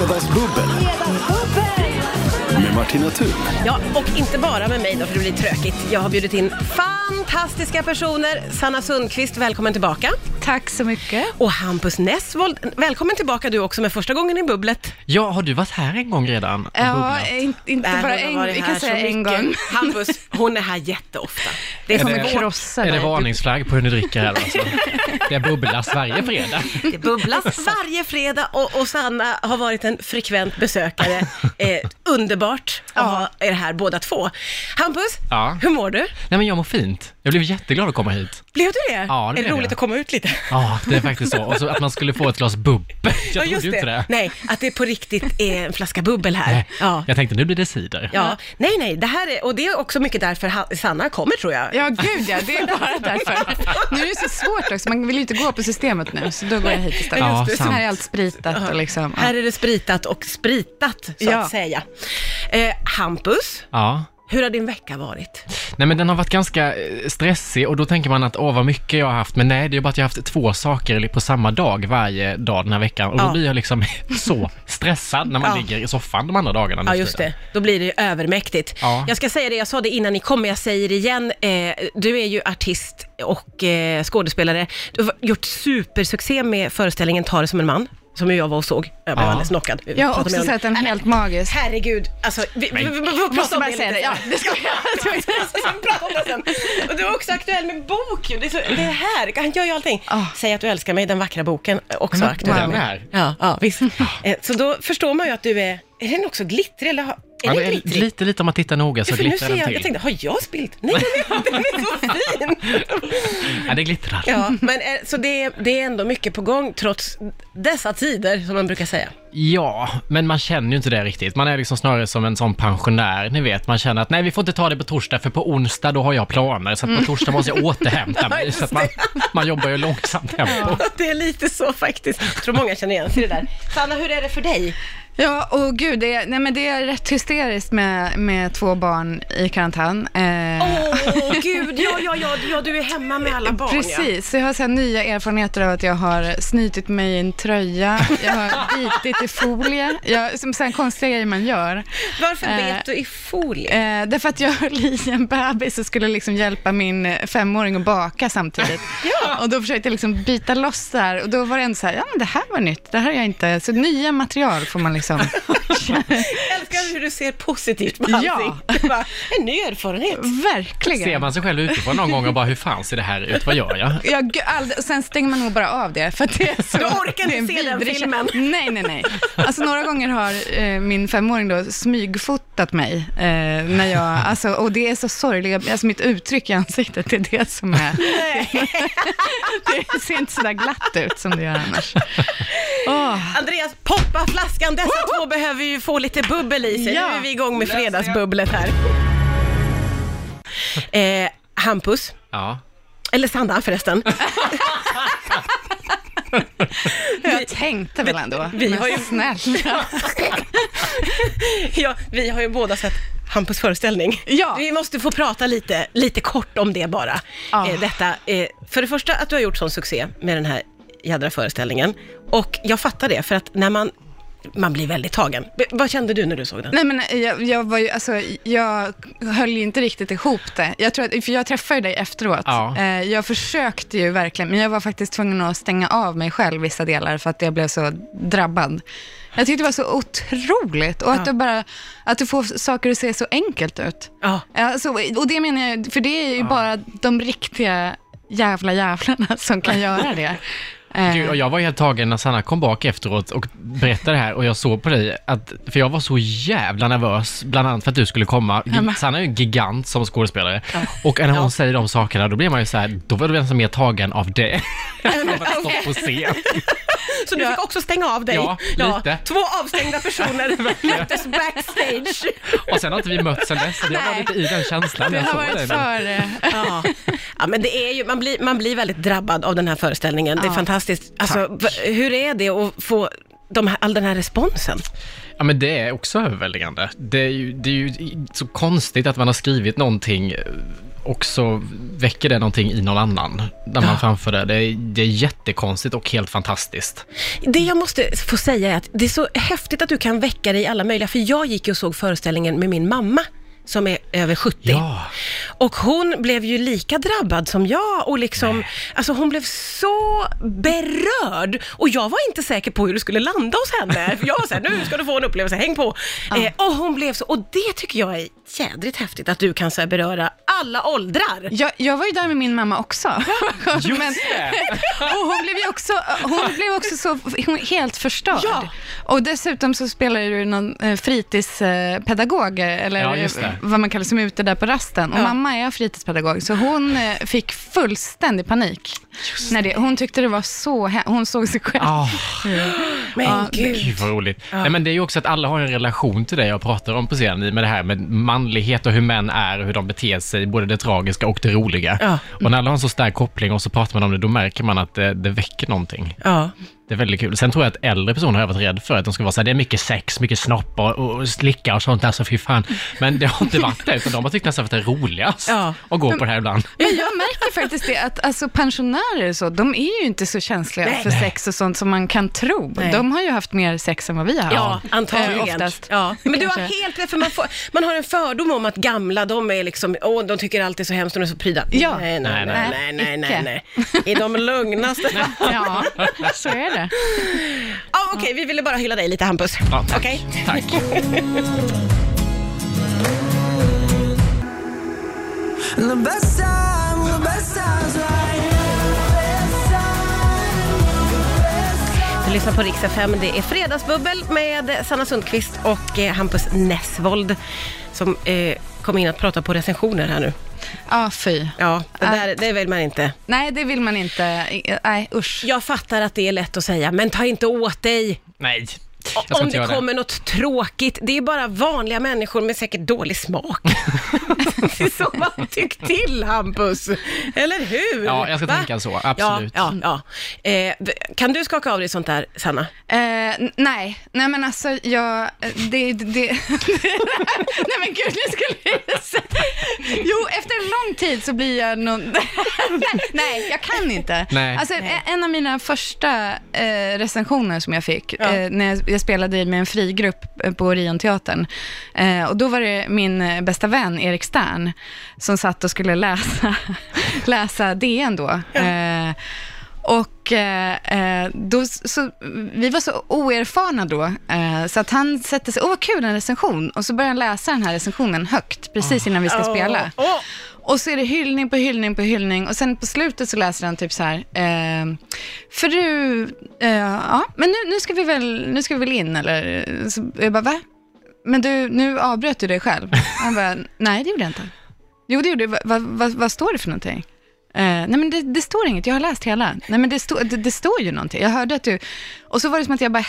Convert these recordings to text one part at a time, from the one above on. Fredagsbubbel. Med Martina Thun. Ja, och inte bara med mig då, för det blir tråkigt. Jag har bjudit in fantastiska personer. Sanna Sundqvist, välkommen tillbaka. Tack så mycket. Och Hampus Nessvold, välkommen tillbaka du också med första gången i bubblet. Ja, har du varit här en gång redan? Ja, inte bara en gång. Jag kan säga en gång. Hampus, hon är här jätteofta. Det kommer krossa. Är det varningsflagg på hur ni dricker här? Alltså? Det bubblas varje fredag. Det bubblas varje fredag och Sanna har varit en frekvent besökare. Underbart att ha er här båda två. Hampus, hur mår du? Nej, men jag mår fint. Jag blev jätteglad att komma hit. Blev du det? Ja, det är roligt att komma ut lite. Ja, det är faktiskt så. Och så att man skulle få ett glas bubbel. Jag trodde inte det. Nej, att det på riktigt är en flaska bubbel här. Nej, jag tänkte nu blir det cider. Ja. Nej, det här är, och det är också mycket därför Sanna kommer, tror jag. Ja, gud ja, det är bara därför. Nu är det så svårt också, man vill ju inte gå på systemet nu, så då går jag hit istället. Ja, just det. Här är allt spritat och liksom. Här är det spritat och spritat, så att säga. Hampus? Ja. Hur har din vecka varit? Nej, men den har varit ganska stressig och då tänker man att vad mycket jag har haft. Men nej, det är bara att jag har haft två saker på samma dag varje dag den här veckan. Och då blir jag liksom så stressad när man ligger i soffan de andra dagarna. Ja, just det. Då blir det övermäktigt. Ja. Jag ska säga det, jag sa det innan ni kom, men jag säger det igen. Du är ju artist och skådespelare. Du har gjort supersuccé med föreställningen Ta det som en man. Som jag var och såg. Jag blev alldeles knockad. Jag har också sett den helt magisk. Herregud, alltså, vi måste bara säga det. Ja, det ska jag sen. Och du är också aktuell med bok. Det är här, han gör ju allting. Säg att du älskar mig, den vackra boken. Också aktuell. Den här. Ja, visst. Så då förstår man ju att du är... Är den också glittrig eller... Är lite om man tittar noga så glittrar den till. Jag tänkte, har jag spilt? Nej, den är så fin. Ja, det glittrar. Ja, men så det är ändå mycket på gång trots dessa tider, som man brukar säga. Ja, men man känner ju inte det riktigt. Man är liksom snarare som en sån pensionär, ni vet. Man känner att nej, vi får inte ta det på torsdag, för på onsdag då har jag planer. Så att på torsdag måste jag återhämta mig. Så att man jobbar ju långsamt tempo. Ja, det är lite så faktiskt. Jag tror många känner igen sig det där. Sanna, hur är det för dig? Ja, och gud, det är rätt hysteriskt med två barn i karantän. Gud, ja, du är hemma med alla barn. Precis, jag har så här nya erfarenheter av att jag har snytit mig i en tröja, jag har bitit i folie, som sån konstiga grejer man gör. Varför bet du i folie? Därför att jag höll i en bebis och skulle liksom hjälpa min 5-åring att baka samtidigt. Och då försökte jag liksom bita loss där, och då var det ändå så här, ja men det här var nytt, det här är jag inte, så nya material får man liksom. Älskar hur du ser positivt på allting. Ja. En ny erfarenhet. Verkligen. Ser man sig själv utifrån någon gång och bara, hur fan ser det här ut? Vad gör jag? Sen stänger man nog bara av det. För att det är så, du orkar inte se den filmen. Nej. Alltså, några gånger har min 5-åring då smygfotat mig. När jag, alltså, och det är så sorgligt. Alltså, mitt uttryck i ansiktet, det är det som är... Det ser inte så där glatt ut som det gör annars. Andreas, poppa flaskan. Dessa två behöver ju få lite bubbel i sig. Nu är vi igång med fredagsbubblet här. Hampus. Ja. Eller Sanna förresten. Jag tänkte väl ändå. Vi har ju snällt. Ja, vi har ju båda sett Hampus föreställning. Ja. Vi måste få prata lite kort om det bara. Detta. För det första att du har gjort sån succé med den här jädra föreställningen. Och jag fattar det, för att när man blir väldigt tagen. Vad kände du när du såg den? Nej, men jag var ju, alltså, jag höll ju inte riktigt ihop det. Jag tror att, för jag träffade dig efteråt. Ja. Jag försökte ju verkligen, men jag var faktiskt tvungen att stänga av mig själv vissa delar för att jag blev så drabbad. Jag tyckte det var så otroligt. Och att du bara, att du får saker att se så enkelt ut. Ja. Alltså, och det menar jag, för det är ju bara de riktiga jävlarna som kan göra det. Gud, och jag var helt tagen när Sanna kom bak efteråt och berättade det här, och jag såg på dig att, för jag var så jävla nervös, bland annat för att du skulle komma. Sanna är ju en gigant som skådespelare, och när hon säger de sakerna, då blir man ju så här, då var du nästan mer tagen av det. Stopp och se. Så du fick också stänga av dig. Ja, lite. Två avstängda personer möttes backstage. Och sen har inte vi mötts sen dess. Jag var lite i den känslan. Det har varit men det är ju, man blir väldigt drabbad av den här föreställningen. Det är fantastiskt. Alltså, hur är det att få all den här responsen? Ja, men det är också överväldigande. Det är ju så konstigt att man har skrivit någonting och så väcker det någonting i någon annan när man framför det. Det är jättekonstigt och helt fantastiskt. Det jag måste få säga är att det är så häftigt att du kan väcka dig i alla möjliga, för jag gick och såg föreställningen med min mamma som är över 70. Ja. Och hon blev ju lika drabbad som jag och liksom, alltså hon blev så berörd och jag var inte säker på hur det skulle landa hos henne. För jag var så här, nu ska du få en upplevelse, häng på. Ja. Och hon blev så, och det tycker jag är jädrigt häftigt att du kan så här beröra alla åldrar. Jag var ju där med min mamma också. Men, och hon blev också så helt förstörd. Ja. Och dessutom så spelar du någon fritidspedagog eller vad man kallar som ute där på rasten. Och mamma är fritidspedagog, så hon fick fullständig panik. Hon tyckte det var så... Hon såg sig själv. Men gud, vad roligt. Nej, men det är ju också att alla har en relation till det jag pratar om på scenen, med det här med manlighet och hur män är och hur de beter sig, både det tragiska och det roliga. Och när alla har en så stark koppling och så pratar man om det, då märker man att det väcker någonting. Det är väldigt kul. Sen tror jag att äldre personer har varit rädd för att de ska vara så här, det är mycket sex, mycket snoppar och slickar och sånt där, så fy fan. Men det har inte varit det, utan de har tyckt nästan att det är roligast att gå på det här ibland. Men jag märker faktiskt det, att alltså, pensionärer så, de är ju inte så känsliga för sex och sånt som man kan tro. Nej. De har ju haft mer sex än vad vi har haft. Ja, antagligen. Oftast. Ja. Men du har helt rätt, för man har en fördom om att gamla, de är liksom, de tycker alltid så hemskt och de är så pryda. Ja. Nej. Är de lugnaste? Ja, så är det. Okej, vi ville bara hylla dig lite, Hampus. Ja, tack. Okay. Tack. Du lyssnar på Rix FM. Det är Fredagsbubbel med Sanna Sundqvist och Hampus Nessvold som kommer in att prata på recensioner här nu. Fy. Ja, det vill man inte. Nej, det vill man inte. Nej, usch. Jag fattar att det är lätt att säga, men ta inte åt dig. Nej. Om det kommer något tråkigt. Det är bara vanliga människor med säkert dålig smak. Det är så man tycker till, Hampus. Eller hur? Ja, jag ska tänka så, absolut. Ja. Kan du skaka av dig sånt där, Sanna? Nej, men alltså jag... Nej, men gud, nu skulle jag säga. Jo, efter en lång tid så blir jag någon... Nej, jag kan inte. Nej. Alltså, en av mina första recensioner som jag fick... när jag spelade med en frigrupp på Orionteatern. Och då var det min bästa vän Erik Stern som satt och skulle läsa DN då. Vi var så oerfarna då, så att han sätter sig, vad kul, en recension. Och så börjar han läsa den här recensionen högt precis innan vi ska spela. Och så är det hyllning på hyllning på hyllning. Och sen på slutet så läser han typ så här, men nu ska vi väl in, eller? Så jag bara, va? Men du, nu avbröt du dig själv. Han bara, nej, det gjorde jag inte. Jo, det gjorde jag. Vad står det för någonting? Nej, men det står inget, jag har läst hela. Nej, men det står ju någonting. Jag hörde att du... Och så var det som att jag bara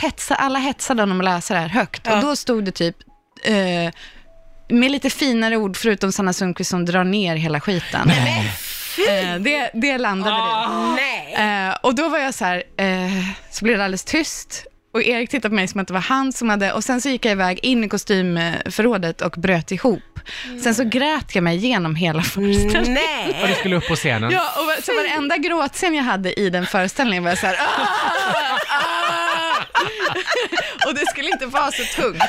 hetsade honom att läsa det här högt. Och då stod det typ... med lite finare ord förutom Sanna Sundqvist som drar ner hela skiten. Nej. Det landade det. Och då var jag så här... så blev det alldeles tyst. Och Erik tittade på mig som att det var han som hade... Och sen så gick jag iväg in i kostymförrådet och bröt ihop. Sen så grät jag mig igenom hela föreställningen. Nej. Och du skulle upp på scenen. Ja, och så varenda gråtscen jag hade i den föreställningen var jag så här... Och det skulle inte vara så tungt.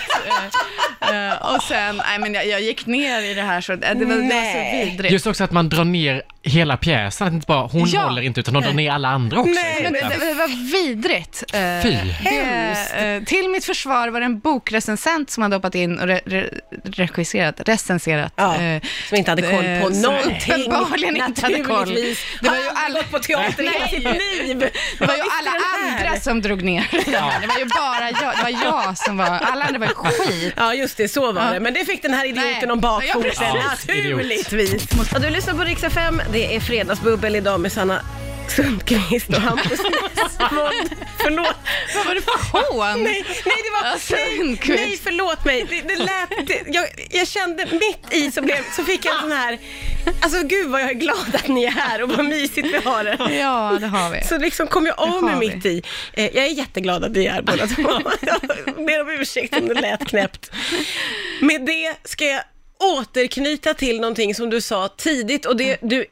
Och sen, jag gick ner i det här, så det var så vidrigt. Just också att man drar ner hela pjäsen, att inte bara hon håller inte, utan hon drar ner alla andra också. Nej, men det var vidrigt. Till mitt försvar var det en bokrecensent som hade hoppat in och recenserat. Som inte hade koll på någonting. Uppenbarligen inte hade koll. Det var ju alla på teater i sitt liv. Det var ju alla andra som drog ner. Det var ju bara jag, som var... Alla andra var skit. Ja, just det, så var det. Men det fick den här idioten om bakfoten. Naturligtvis. Ja, du lyssnar på Rix FM. Det är Fredagsbubbel idag med Sanna Sundqvist och Hampus Nessvold. Förlåt. Vad var det för hån? Nej, det var Sundqvist. Nej, förlåt mig. Jag kände mitt i, så fick jag en sån här... Alltså gud vad jag är glad att ni är här och vad mysigt vi har det. Ja, det har vi. Så liksom kom jag av mig mitt i. Jag är jätteglad att ni är här båda två. Jag ber om ursäkt om det lät knäppt. Med det ska jag återknyta till någonting som du sa tidigt och det du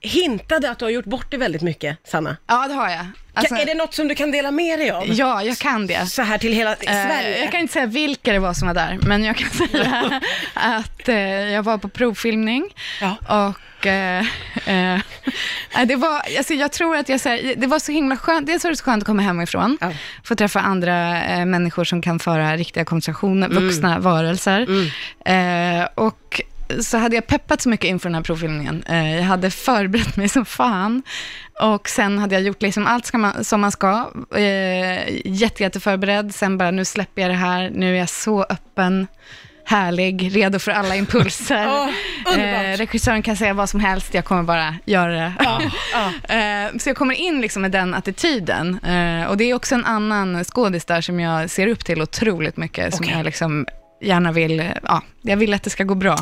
hintade att du har gjort bort det väldigt mycket, Sanna. Ja, det har jag. Alltså, är det något som du kan dela med dig av? Ja, jag kan det. Så här till hela Sverige. Jag kan inte säga vilka det var som var där, men jag kan säga att jag var på provfilmning. Ja. Och det var, alltså, jag tror att jag säger, det var så himla skönt. Dels var det så skönt att komma hemifrån, ja. Få träffa andra människor som kan föra riktiga konversationer, vuxna varelser. Mm. Och så hade jag peppat så mycket inför den här provfilmningen. Jag hade förberett mig som fan. Och sen hade jag gjort liksom allt som man ska. Jätteförberedd. Sen bara, nu släpper jag det här. Nu är jag så öppen, härlig, redo för alla impulser. Regissören kan säga vad som helst. Jag kommer bara göra det. Så jag kommer in liksom med den attityden. Och det är också en annan skådis där som jag ser upp till otroligt mycket. Som jag liksom gärna vill, ja, jag vill att det ska gå bra.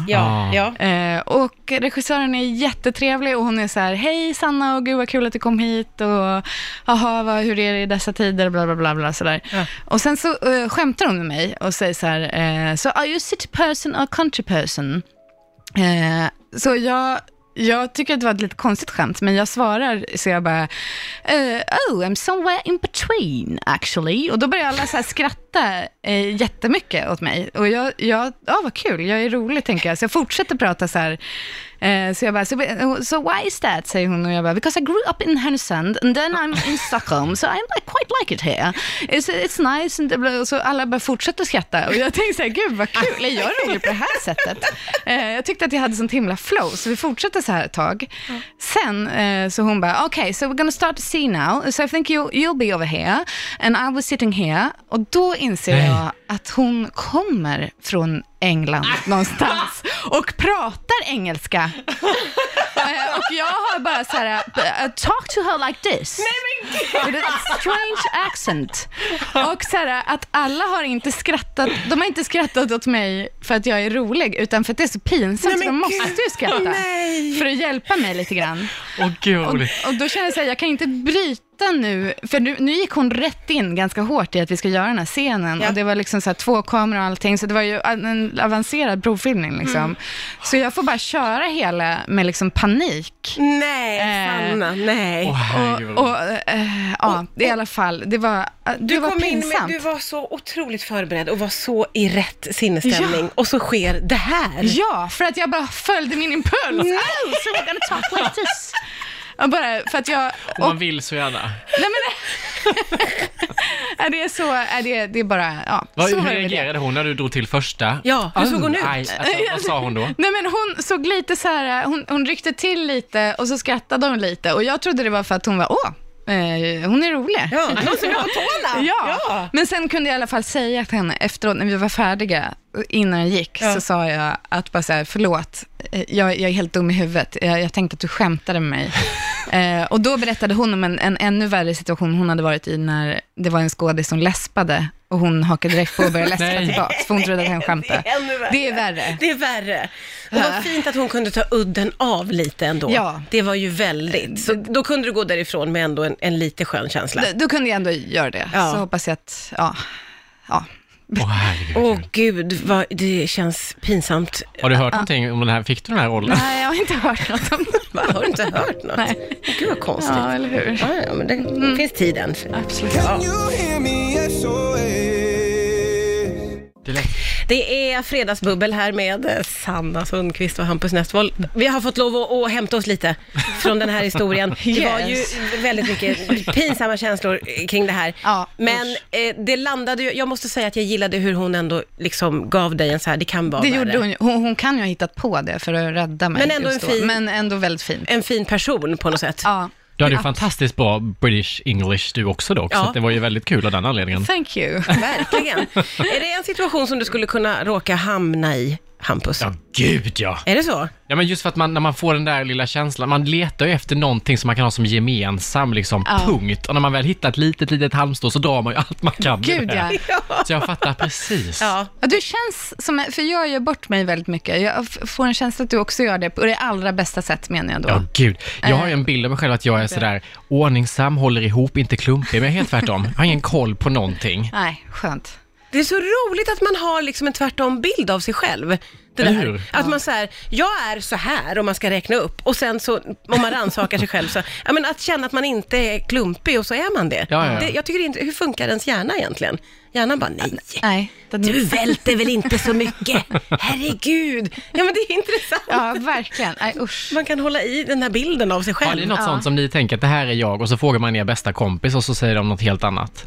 Och regissören är jättetrevlig och hon är så här: hej Sanna och gud vad kul att du kom hit och jaha, hur är det i dessa tider, bla bla bla, bla sådär. Och sen så skämtar hon med mig och säger så här: so are you city person or country person? Så jag tycker att det var ett lite konstigt skämt, men jag svarar så jag bara oh, I'm somewhere in between actually. Och då börjar alla så här skratta jättemycket åt mig. Och jag vad kul, jag är rolig tänker jag. Så jag fortsätter prata så här. Så jag bara, so why is that? Säger hon och jag bara, because I grew up in Härnösand and then I'm in Stockholm, so I quite like it here. It's nice. Och så alla bara fortsätter skratta. Och jag tänkte så här, gud vad kul, jag är rolig på det här sättet. Jag tyckte att jag hade sånt himla flow, så vi fortsatte så här ett tag. Sen så hon bara, okay, so we're gonna start to see now. So I think you'll be over here and I was sitting here. Och då inser jag att hon kommer från England någonstans och pratar engelska. Och jag har bara så här, talk to her like this. With a strange accent. Och så här, att alla har inte skrattat, de har inte skrattat åt mig för att jag är rolig, utan för att det är så pinsamt. Så de måste ju skratta för att hjälpa mig lite grann. Och då känner jag så här, jag kan inte bryta nu, för nu gick hon rätt in ganska hårt i att vi ska göra den här scenen. Och det var liksom så här, 2 kameror och allting, så det var ju en avancerad provfilmning liksom. Så jag får bara köra hela med liksom panik. Sanna, nej. I alla fall det var, du var pinsamt. Du var så otroligt förberedd och var så i rätt sinnesställning, och så sker det här. Ja, för att jag bara följde min impuls. Så we're gonna talk like this. Bara för att jag... Och man vill så gärna. Nej men det är så... Det är bara... Ja, hur reagerade hon när du drog till första? Ja, hur såg hon ut? Alltså, vad sa hon då? Nej men hon såg lite så här... Hon ryckte till lite och så skrattade hon lite. Och jag trodde det var för att hon var... hon är rolig. Ja, någon som är på tårna. Ja. Men sen kunde jag i alla fall säga till henne efteråt när vi var färdiga, innan jag gick, så sa jag att bara så här, förlåt, jag är helt dum i huvudet. Jag tänkte att du skämtade med mig. Och då berättade hon om en ännu värre situation hon hade varit i, när det var en skådis som läspade och hon hakade direkt på och började läspa tillbaka för hon trodde att hon skämtade. Det är värre. Och vad fint att hon kunde ta udden av lite ändå. Ja. Det var ju väldigt. Så då kunde du gå därifrån med ändå en lite skön känsla. Då kunde jag ändå göra det. Så hoppas jag att gud, vad det känns pinsamt. Har du hört någonting om den här? Fick du den här rollen? Nej, jag har inte hört något om det. Har du inte hört något? Nej. Gud, vad konstigt. Ja, eller hur? Ja, men det finns tiden. Absolut. Det är fredagsbubbel här med Sanna Sundqvist och Hampus Nessvold. Vi har fått lov att hämta oss lite från den här historien. Det var ju väldigt mycket pinsamma känslor kring det här. Ja. Men det landade ju, jag måste säga att jag gillade hur hon ändå liksom gav dig en så här, det kan vara det gjorde hon kan ju ha hittat på det för att rädda mig. Men ändå väldigt fin. En fin person på något sätt. Ja. Du hade ju fantastiskt bra British English du också dock, så det var ju väldigt kul av den anledningen. Thank you. Verkligen. Är det en situation som du skulle kunna råka hamna i, Hampus? Ja, gud ja. Är det så? Ja, men just för att när man får den där lilla känslan, man letar ju efter någonting som man kan ha som gemensam liksom, punkt. Och när man väl hittar ett litet halmstrå så drar man ju allt man kan. Gud ja. Så jag fattar precis. Ja, du känns som, för jag gör bort mig väldigt mycket. Jag får en känsla att du också gör det på det allra bästa sätt, menar jag då. Ja, gud. Jag har ju en bild av mig själv att jag är sådär ordningsam, håller ihop, inte klumpig, men helt tvärtom. Jag har ingen koll på någonting. Nej, skönt. Det är så roligt att man har liksom en tvärtom bild av sig själv. Det där. Att man säger, jag är så här och man ska räkna upp. Och sen så, om man rannsakar sig själv så, ja, men att känna att man inte är klumpig och så är man det. Ja, ja. Det jag tycker inte, hur funkar ens hjärna egentligen? Hjärnan bara, nej. Du välter väl inte så mycket? Herregud. Ja, men det är intressant. Ja, verkligen. Aj, usch. Man kan hålla i den här bilden av sig själv. Ja, det är något sånt som ni tänker att det här är jag. Och så frågar man er bästa kompis och så säger de något helt annat.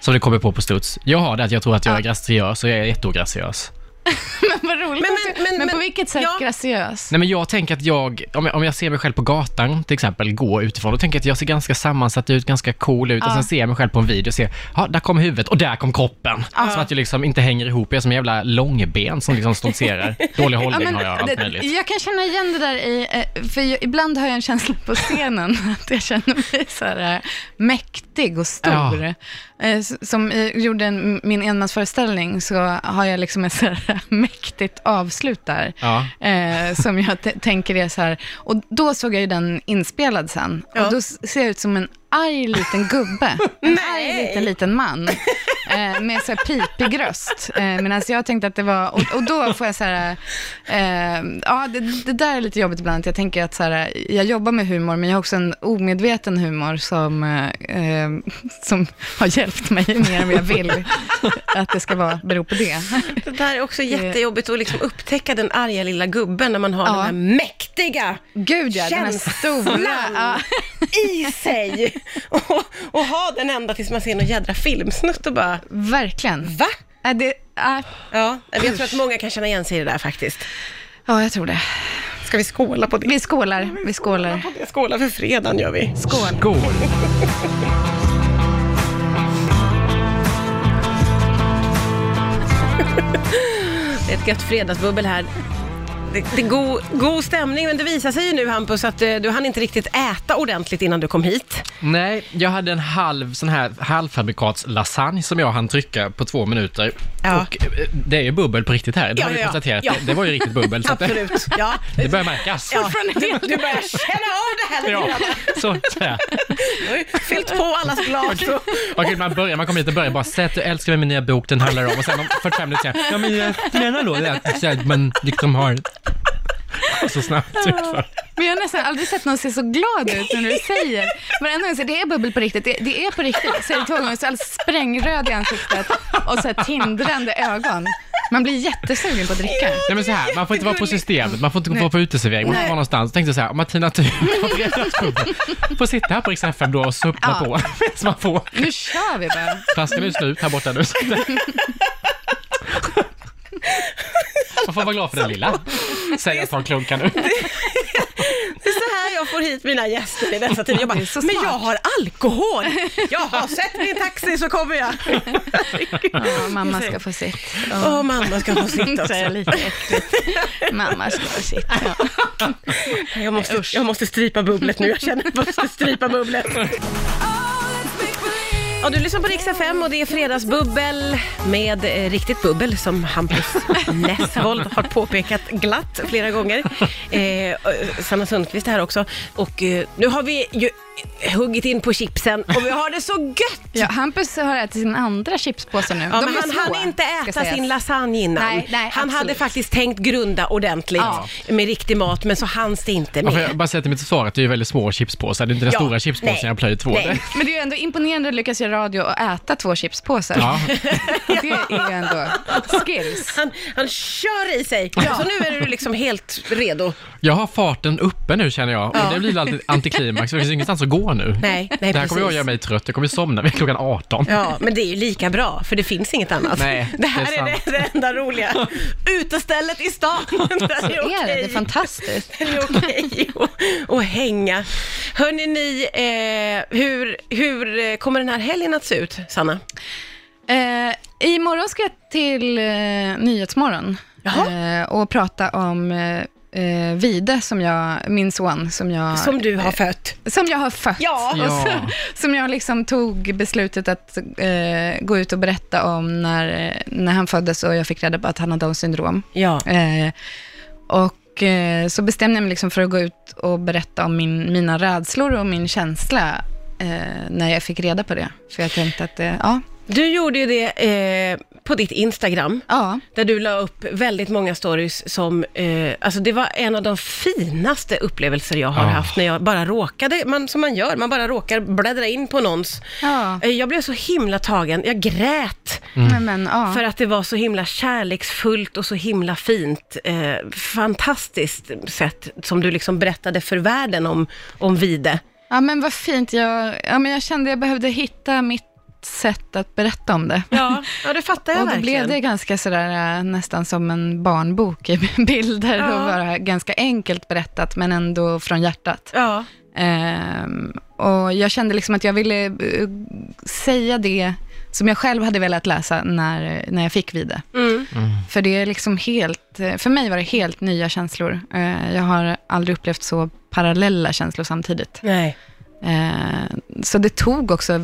Så det kommer på studs. Jag har det att jag tror att jag är graciös och jag är jätteograciös. Men vad roligt. Men på vilket sätt graciös? Nej, men jag tänker att jag, om jag ser mig själv på gatan till exempel, gå utifrån, då tänker jag att jag ser ganska sammansatt ut, ganska cool ut, och sen ser jag mig själv på en video och ser, ja, där kom huvudet och där kom kroppen. Som att jag liksom inte hänger ihop, jag är som en jävla långben som liksom stoltserar. Dålig hållning har jag allt möjligt. Jag kan känna igen det där i, för ibland har jag en känsla på scenen att jag känner mig så här mäktig och stor. Som gjorde min enmansföreställning, så har jag liksom en så här mäktigt avslut där som jag tänker är så här. Och då såg jag ju den inspelad sen, och då ser jag ut som en arg liten gubbe. En arg liten man med så här pipig röst. Medan jag tänkte att det var, och då får jag så här det där är lite jobbigt ibland. Jag tänker att så här, jag jobbar med humor, men jag har också en omedveten humor som har hjälpt mig mer än jag vill att det ska bero på det. Det där är också jättejobbigt att liksom upptäcka den arga lilla gubben när man har den här mäktiga känslan i sig. Och ha den ända tills man ser någon jädra filmsnutt och bara... Verkligen. Va? Jag tror att många kan känna igen sig i det där faktiskt. Ja, jag tror det. Ska vi skåla på det? Vi skålar. Vi skålar. Skåla för fredagen gör vi. Skål. Skål. Det är ett gött fredagsbubbel här. Det är god stämning, men det visar sig ju nu, Hampus, att du hann inte riktigt äta ordentligt innan du kom hit. Nej, jag hade en halvfabrikats lasagne som jag hann trycka på 2 minuter. Ja. Och det är ju bubbel på riktigt här. Det har vi konstaterat. Ja. Det var ju riktigt bubbel. Så absolut. Ja. Det börjar märkas. Ja. Du börjar känna av det här. Ja. Så. Du har ju fyllt på allas glas. Okej, man kommer hit och börjar bara säga att du älskar min nya bok, den handlar om. Och sen om 45 minuter säger jag menar då att man liksom har... Och så snabbt utför. Men jag har nästan aldrig sett någon se så glad ut när du säger. Varenda gång säger det är bubbel på riktigt. Det är på riktigt. Säger det 2 gånger så är alldeles sprängröd i ansiktet. Och så här tindrande ögon. Man blir jättesugen på att dricka. Nej, men så här, man får inte vara på systemet. Man får inte vara på uteservering. Man får vara någonstans. Jag tänkte så här, Martina får sitta här på Rix FM då och suppla på. Så man får. Nu kör vi bara. Fast det är slut här borta nu. Man får vara glad för den lilla. Säg att ta en klunka nu. Det är så här jag får hit mina gäster i dessa tider. Jag bara, men jag har alkohol. Jag har sett min taxi så kommer jag. Mamma ska få sitt. Mamma ska få sitt också. Mamma ska få sitt. Jag måste strypa bubblet nu. Jag känner att jag måste strypa bubblet. Ja, du lyssnar på Rix FM och det är fredagsbubbel med riktigt bubbel, som Hampus Nessvold har påpekat glatt flera gånger. Sanna Sundqvist här också. Och nu har vi ju huggit in på chipsen och vi har det så gött. Ja, Hampus har ätit sin andra chipspåse nu. Ja, men han hann inte äta sin lasagne innan. Nej, han hade faktiskt tänkt grunda ordentligt med riktig mat, men så hanns det inte med. Ja, jag bara säga till mitt svar att det är väldigt små chipspåsar. Det är inte den stora chipspåsen jag plöjde 2. Men det är ju ändå imponerande att lyckas göra radio och äta 2 chipspåsar. Ja. Det är ju ändå skills. Han kör i sig. Ja. Så nu är du liksom helt redo. Jag har farten uppe nu, känner jag. Och det blir alltid antiklimax. Det finns ingenstans att gå nu. Nej, det här kommer jag göra mig trött. Jag kommer somna vid klockan 18. Ja, men det är ju lika bra, för det finns inget annat. Nej, det här är det enda roliga. Utestället i stan. Det är fantastiskt. Det är okej att hänga. Hörrni, ni, hur kommer den här helgen att se ut, Sanna? Imorgon ska jag till Nyhetsmorgon och prata om... Vide, som du har fött. Som jag har fött. Ja. Och som jag liksom tog beslutet att gå ut och berätta om när han föddes och jag fick reda på att han hade Downs syndrom. Ja. Och så bestämde jag mig liksom för att gå ut och berätta om mina rädslor och min känsla när jag fick reda på det. För jag tänkte att Du gjorde ju det på ditt Instagram, ja. Där du la upp väldigt många stories som, alltså det var en av de finaste upplevelser jag har haft när jag bara råkade, man bara råkar bläddra in på någons. Ja. Jag blev så himla tagen, jag grät för att det var så himla kärleksfullt och så himla fint, fantastiskt sätt som du liksom berättade för världen om Vide. Ja, men vad fint, jag kände jag behövde hitta mitt sätt att berätta om det. Ja, det fattar jag och verkligen. Och då blev det ganska sådär nästan som en barnbok i bilder och bara ganska enkelt berättat men ändå från hjärtat. Ja. Och jag kände liksom att jag ville säga det som jag själv hade velat läsa när jag fick Vide. Mm. För det är liksom för mig var det helt nya känslor. Jag har aldrig upplevt så parallella känslor samtidigt. Nej. Så det tog också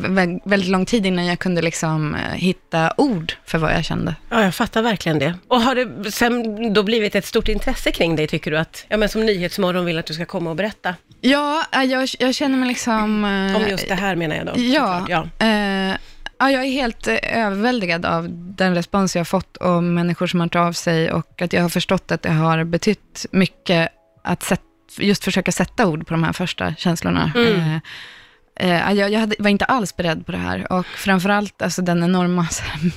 väldigt lång tid innan jag kunde liksom hitta ord för vad jag kände. Ja, jag fattar verkligen det. Och har det sen då blivit ett stort intresse kring dig, tycker du, att som Nyhetsmorgon vill att du ska komma och berätta? Ja, jag känner mig liksom... Om just det här menar jag då. Ja, jag är helt överväldigad av den respons jag har fått och människor som har tagit av sig, och att jag har förstått att det har betytt mycket att just försöka sätta ord på de här första känslorna. Jag var inte alls beredd på det här, och framförallt alltså, den enorma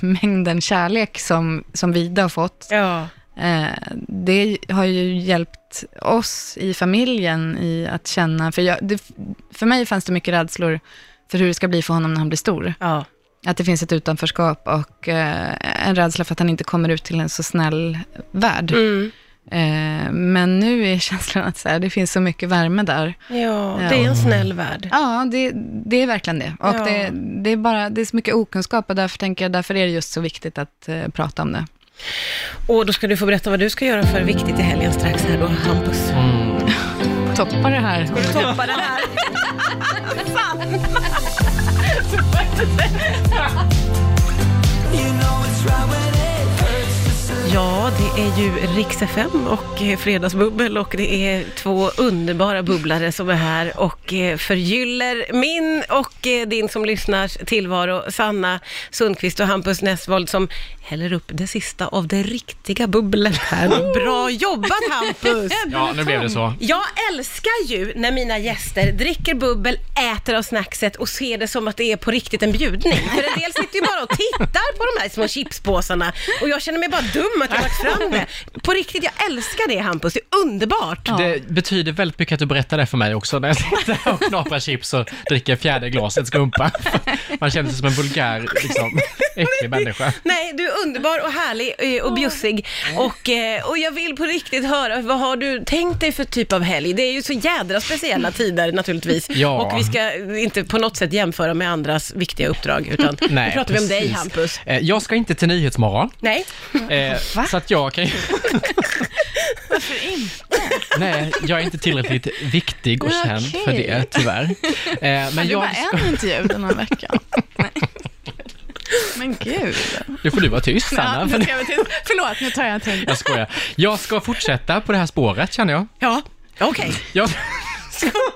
mängden kärlek som Vida har fått, det har ju hjälpt oss i familjen i att känna, för mig fanns det mycket rädslor för hur det ska bli för honom när han blir stor, att det finns ett utanförskap och en rädsla för att han inte kommer ut till en så snäll värld. Men nu är känslan att det finns så mycket värme där. Ja, det är en snäll värld. Ja, det är verkligen det. Och det är så mycket okunskap, och därför är det just så viktigt att prata om det. Och då ska du få berätta vad du ska göra för viktigt i helgen strax här då, Hampus. Toppa det här. Ska du toppa det här? Fan! Ja, det är ju Rix FM och Fredagsbubbel, och det är två underbara bubblare som är här och förgyller min och din som lyssnar tillvaro. Sanna Sundqvist och Hampus Nessvold som häller upp det sista av det riktiga bubblet här. Bra jobbat, Hampus! Ja, nu blev det så. Jag älskar ju när mina gäster dricker bubbel, äter av snackset och ser det som att det är på riktigt en bjudning. För en del sitter ju bara och tittar på de här små chipspåsarna, och jag känner mig bara dum att jag har lagt fram det. På riktigt, jag älskar det, Hampus. Det är underbart. Ja. Det betyder väldigt mycket att du berättar det för mig också. När jag sitter och knaprar chips och dricker fjärde glaset skumpa. Man känner sig som en vulgär, äcklig människa. Nej, du är underbar och härlig och bjussig. Och jag vill på riktigt höra, vad har du tänkt dig för typ av helg? Det är ju så jädra speciella tider naturligtvis. Ja. Och vi ska inte på något sätt jämföra med andras viktiga uppdrag. Utan nej, nu pratar vi om dig, Hampus. Jag ska inte till Nyhetsmorgon. Nej. Så att jag kan ju... Varför inte? Nej, jag är inte tillräckligt viktig och känd för det, tyvärr. Men jag var en intervju den här veckan. Nej. Men gud. Nu får du vara tyst, Sanna. Ja, förlåt, nu tar jag en till. Jag skojar. Jag ska fortsätta på det här spåret, känner jag. Ja, okej. Jag...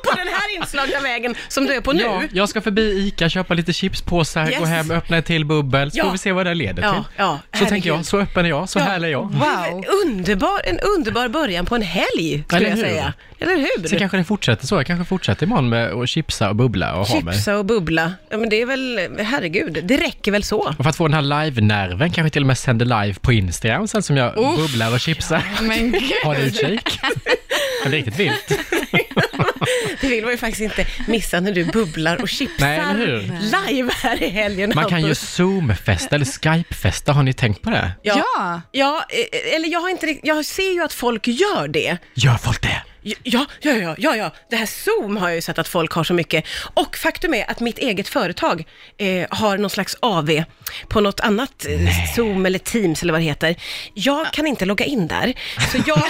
på den här inslagna vägen som du är på nu. Ja, jag ska förbi ICA, köpa lite chipspåsar, gå hem, öppna ett till bubbel, så får vi se vad det leder till. Ja, så tänker jag, så öppen är jag, så härlig är jag. Wow. En underbar början på en helg, skulle jag säga. Eller hur? Så kanske det fortsätter så. Jag kanske fortsätter imorgon med att chipsa och bubbla och ha mig. Chipsa och bubbla. Ja, men det är väl, herregud, det räcker väl så. Och för att få den här live-nerven kanske till och med sända live på Instagram sen som jag bubblar och chipsar. Men gud. Har du utkik? Det är riktigt vilt. Det vill man ju faktiskt inte missa när du bubblar och chipsar. Nej, eller hur? Live här i helgen. Man kan ju Zoom-festa eller Skype-festa. Har ni tänkt på det? Ja, eller jag ser ju att folk gör det. Gör folk det? Ja. Det här Zoom har jag ju sett att folk har så mycket. Och faktum är att mitt eget företag har någon slags AV på något annat Zoom eller Teams eller vad det heter. Jag kan inte logga in där, så jag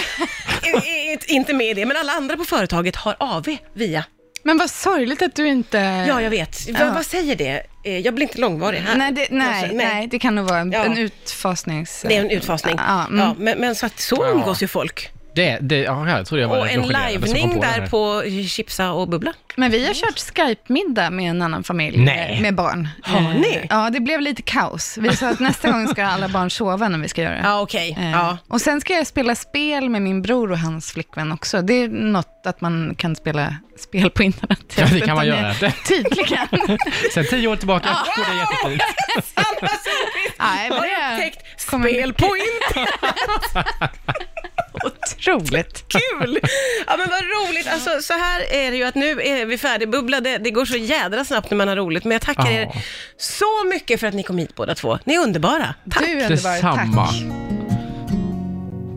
är inte med i det. Men alla andra på företaget har AV via. Men vad sorgligt att du inte... Ja, jag vet. Vad säger det? Jag blir inte långvarig här. Nej, det kan nog vara en utfasning. Det är en utfasning. Men så umgås ju folk. Jag tror jag var och en livning på där på chipsa och bubbla. Men vi har kört Skype-middag med en annan familj med barn. Har ni? Ja, det blev lite kaos. Vi sa att nästa gång ska alla barn sova när vi ska göra det. Ja, okej. Ja. Och sen ska jag spela spel med min bror och hans flickvän också. Det är något att man kan spela spel på internet. Ja, det kan man göra. Tydligen. Sen 10 år tillbaka går det jättetid. Sanna Sundqvist har spel på internet. Otroligt. Kul! Ja, men vad roligt. Alltså, så här är det ju att nu är vi färdigbubblade. Det går så jädra snabbt när man har roligt. Men jag tackar er så mycket för att ni kom hit båda två. Ni är underbara. Tack. Du är underbar. Detsamma. Tack.